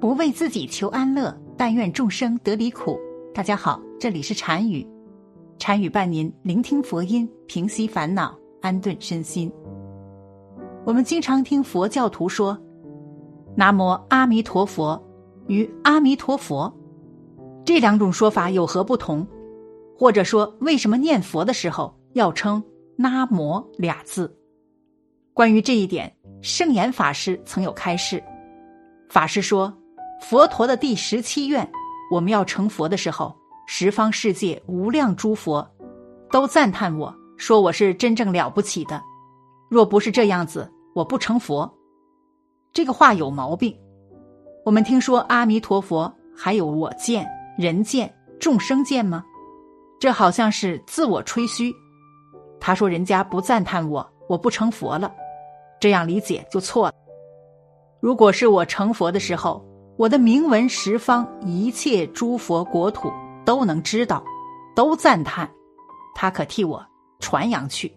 不为自己求安乐，但愿众生得离苦。大家好，这里是禅语，禅语伴您聆听佛音，平息烦恼，安顿身心。我们经常听佛教徒说南无阿弥陀佛与阿弥陀佛，这两种说法有何不同？或者说为什么念佛的时候要称南无俩字？关于这一点，圣严法师曾有开示。法师说，佛陀的第17愿，我们要成佛的时候，十方世界无量诸佛都赞叹我，说我是真正了不起的，若不是这样子，我不成佛。这个话有毛病。我们听说阿弥陀佛还有我见、人见、众生见吗？这好像是自我吹嘘，他说人家不赞叹我，我不成佛了，这样理解就错了。如果是我成佛的时候，我的名闻十方一切诸佛国土都能知道，都赞叹，他可替我传扬去，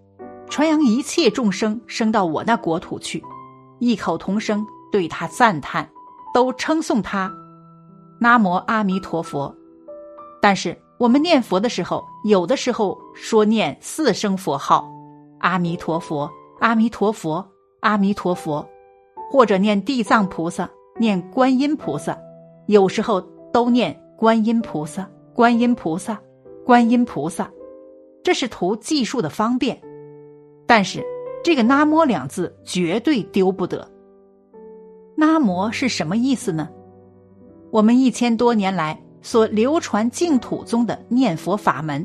传扬一切众生生到我那国土去，异口同声对他赞叹，都称颂他，南无阿弥陀佛。但是我们念佛的时候，有的时候说念四声佛号，阿弥陀佛，阿弥陀佛，阿弥陀佛，或者念地藏菩萨，念观音菩萨，有时候都念观音菩萨，观音菩萨，观音菩萨，这是图记述的方便。但是这个南无两字绝对丢不得。南无是什么意思呢？我们1000多年来所流传净土宗的念佛法门，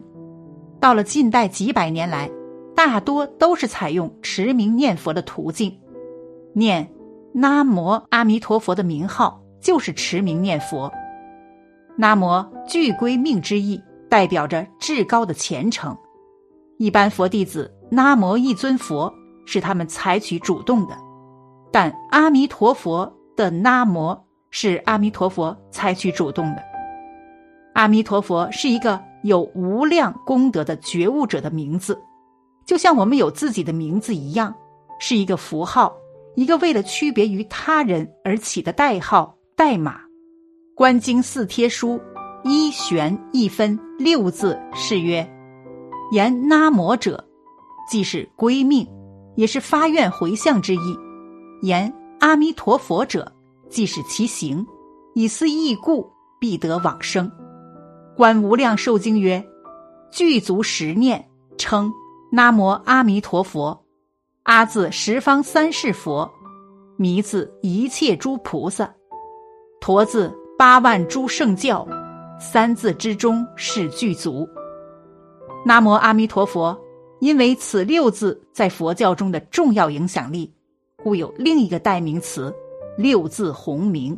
到了近代几百年来，大多都是采用持名念佛的途径，念南无阿弥陀佛的名号就是持名念佛。南无具归命之意，代表着至高的虔诚。一般佛弟子南无一尊佛是他们采取主动的，但阿弥陀佛的南无是阿弥陀佛采取主动的。阿弥陀佛是一个有无量功德的觉悟者的名字，就像我们有自己的名字一样，是一个符号，一个为了区别于他人而起的代号、代码。观经四帖书一玄一分六字是曰：言那摩者，既是归命，也是发愿回向之意；言阿弥陀佛者，既是其行，以思义故，必得往生。观无量寿经曰：具足十念，称那摩阿弥陀佛。阿字十方三世佛，弥字一切诸菩萨，陀字八万诸圣教，三字之中是具足。南无阿弥陀佛因为此六字在佛教中的重要影响力，故有另一个代名词六字洪名。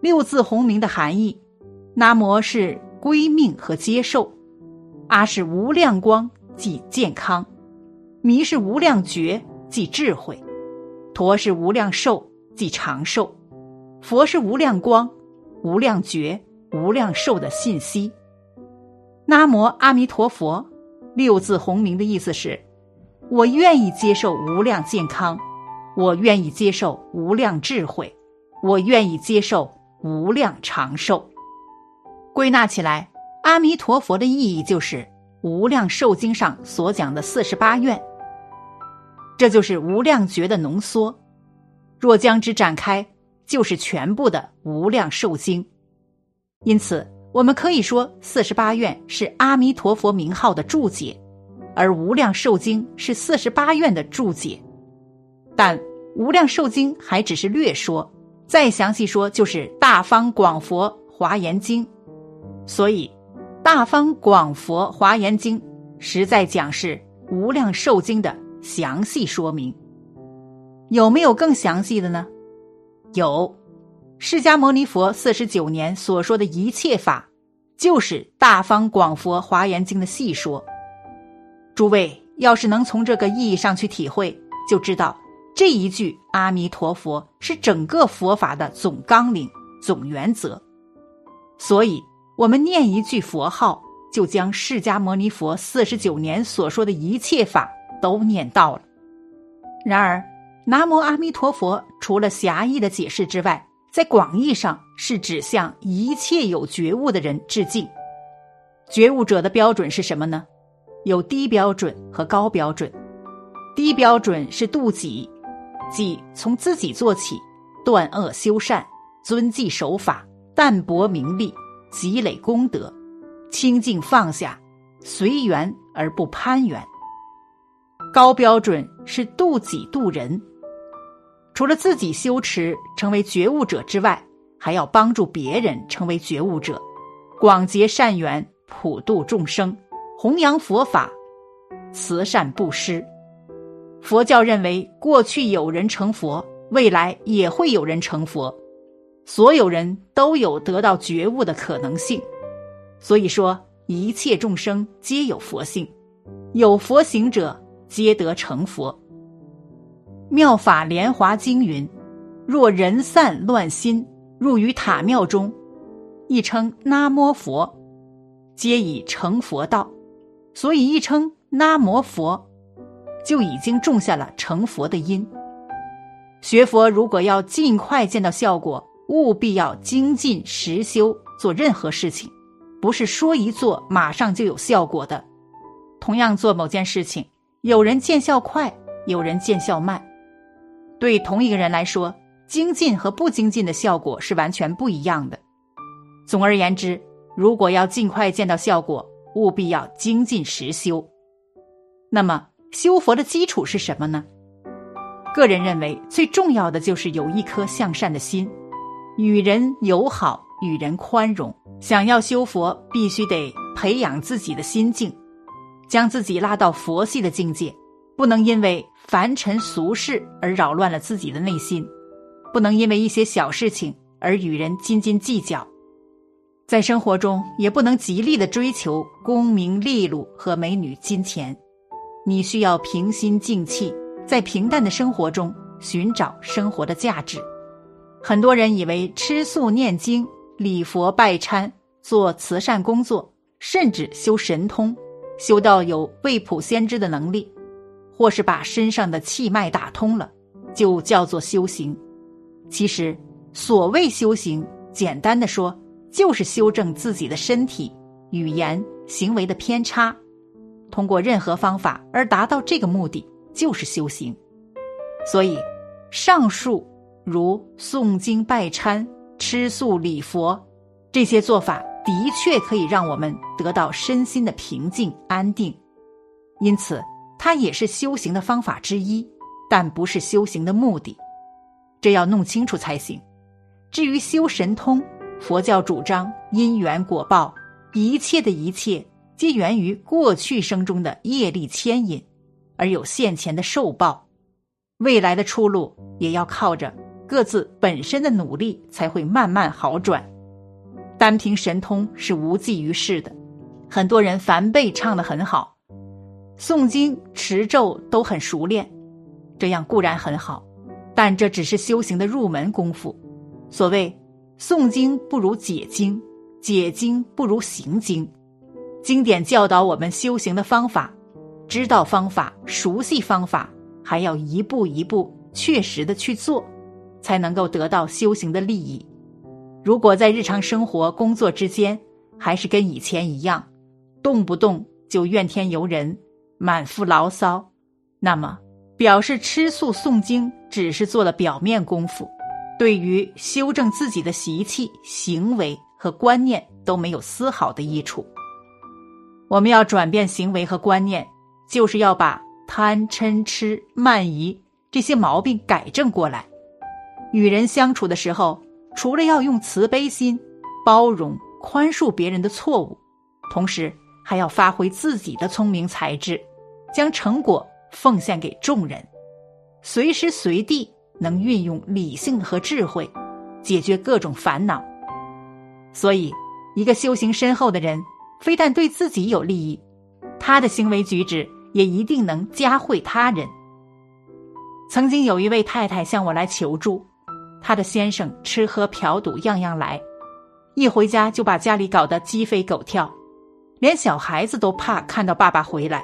六字洪名的含义，南无是归命和接受，阿是无量光即健康，弥是无量觉即智慧，陀是无量寿即长寿，佛是无量光、无量觉、无量寿的信息。南无阿弥陀佛六字洪名的意思是，我愿意接受无量健康，我愿意接受无量智慧，我愿意接受无量长寿。归纳起来，阿弥陀佛的意义就是无量寿经上所讲的48愿，这就是无量觉的浓缩，若将之展开，就是全部的无量寿经。因此我们可以说48愿是阿弥陀佛名号的注解，而无量寿经是48愿的注解。但无量寿经还只是略说，再详细说就是大方广佛华严经。所以大方广佛华严经实在讲是无量寿经的详细说明，有没有更详细的呢？有，释迦牟尼佛49年所说的一切法，就是大方广佛华严经的细说。诸位要是能从这个意义上去体会，就知道这一句阿弥陀佛是整个佛法的总纲领、总原则。所以我们念一句佛号，就将释迦牟尼佛49年所说的一切法都念到了。然而南无阿弥陀佛除了狭义的解释之外，在广义上是指向一切有觉悟的人致敬。觉悟者的标准是什么呢？有低标准和高标准。低标准是度己，即从自己做起，断恶修善，遵纪守法，淡泊名利，积累功德，清净放下，随缘而不攀缘。高标准是度己度人，除了自己修持成为觉悟者之外，还要帮助别人成为觉悟者，广结善缘，普度众生，弘扬佛法，慈善布施。佛教认为过去有人成佛，未来也会有人成佛，所有人都有得到觉悟的可能性。所以说一切众生皆有佛性，有佛行者皆得成佛。妙法莲华经云，若人散乱心，入于塔庙中，亦称南摩佛，皆已成佛道。所以一称南摩佛，就已经种下了成佛的因。学佛如果要尽快见到效果，务必要精进实修，做任何事情不是说一做马上就有效果的。同样做某件事情，有人见效快，有人见效慢。对同一个人来说，精进和不精进的效果是完全不一样的。总而言之，如果要尽快见到效果，务必要精进实修。那么修佛的基础是什么呢？个人认为最重要的就是有一颗向善的心，与人友好，与人宽容。想要修佛，必须得培养自己的心境，将自己拉到佛系的境界，不能因为凡尘俗事而扰乱了自己的内心，不能因为一些小事情而与人斤斤计较。在生活中也不能极力地追求功名利禄和美女金钱，你需要平心静气，在平淡的生活中寻找生活的价值。很多人以为吃素念经、礼佛拜忏、做慈善工作，甚至修神通，修到有未卜先知的能力，或是把身上的气脉打通了，就叫做修行。其实所谓修行，简单的说就是修正自己的身体、语言、行为的偏差，通过任何方法而达到这个目的，就是修行。所以上述如诵经拜忏、吃素礼佛，这些做法的确可以让我们得到身心的平静安定，因此它也是修行的方法之一，但不是修行的目的，这要弄清楚才行。至于修神通，佛教主张因缘果报，一切的一切皆源于过去生中的业力牵引，而有现前的受报，未来的出路也要靠着各自本身的努力才会慢慢好转，单凭神通是无济于事的。很多人梵呗唱得很好，诵经持咒都很熟练，这样固然很好，但这只是修行的入门功夫。所谓诵经不如解经，解经不如行经。经典教导我们修行的方法，知道方法，熟悉方法，还要一步一步确实的去做，才能够得到修行的利益。如果在日常生活工作之间还是跟以前一样，动不动就怨天尤人，满腹牢骚，那么表示吃素诵经只是做了表面功夫，对于修正自己的习气、行为和观念都没有丝毫的益处。我们要转变行为和观念，就是要把贪嗔痴慢疑这些毛病改正过来。与人相处的时候，除了要用慈悲心包容宽恕别人的错误，同时还要发挥自己的聪明才智，将成果奉献给众人。随时随地能运用理性和智慧，解决各种烦恼。所以，一个修行深厚的人，非但对自己有利益，他的行为举止也一定能加惠他人。曾经有一位太太向我来求助，她的先生吃喝嫖赌样样来，一回家就把家里搞得鸡飞狗跳，连小孩子都怕看到爸爸回来。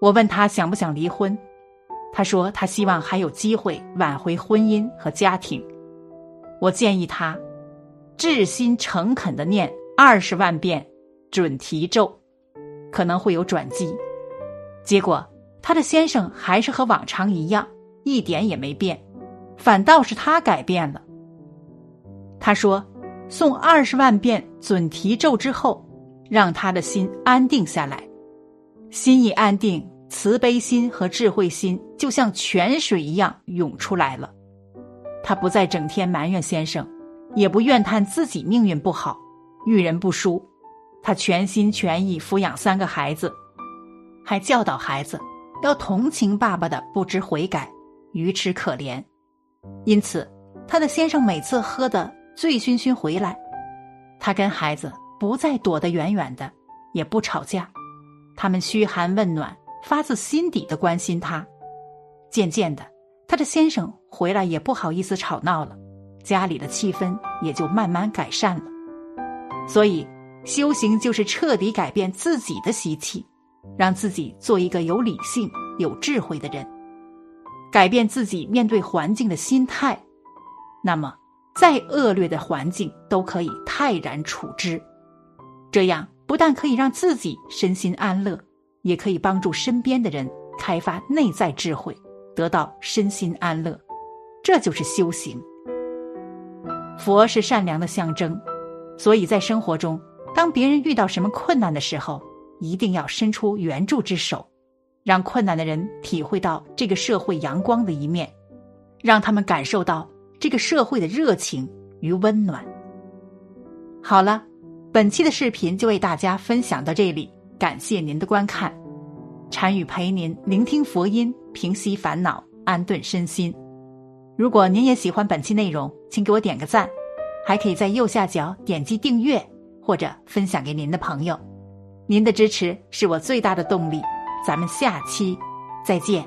我问她想不想离婚，她说她希望还有机会挽回婚姻和家庭。我建议她至心诚恳地念20万遍准提咒，可能会有转机。结果她的先生还是和往常一样，一点也没变，反倒是她改变了。她说诵20万遍准提咒之后，让她的心安定下来。心一安定，慈悲心和智慧心就像泉水一样涌出来了。她不再整天埋怨先生，也不怨叹自己命运不好，遇人不淑。她全心全意抚养3个孩子，还教导孩子要同情爸爸的不知悔改、愚痴可怜。因此她的先生每次喝得醉醺醺回来，她跟孩子不再躲得远远的，也不吵架，他们嘘寒问暖，发自心底的关心她。渐渐的，她的先生回来也不好意思吵闹了，家里的气氛也就慢慢改善了。所以修行就是彻底改变自己的习气，让自己做一个有理性有智慧的人，改变自己面对环境的心态，那么再恶劣的环境都可以泰然处之。这样不但可以让自己身心安乐，也可以帮助身边的人开发内在智慧，得到身心安乐。这就是修行。佛是善良的象征，所以在生活中，当别人遇到什么困难的时候，一定要伸出援助之手，让困难的人体会到这个社会阳光的一面，让他们感受到这个社会的热情与温暖。好了，本期的视频就为大家分享到这里，感谢您的观看。禅语陪您聆听佛音，平息烦恼，安顿身心。如果您也喜欢本期内容，请给我点个赞，还可以在右下角点击订阅，或者分享给您的朋友。您的支持是我最大的动力。咱们下期再见。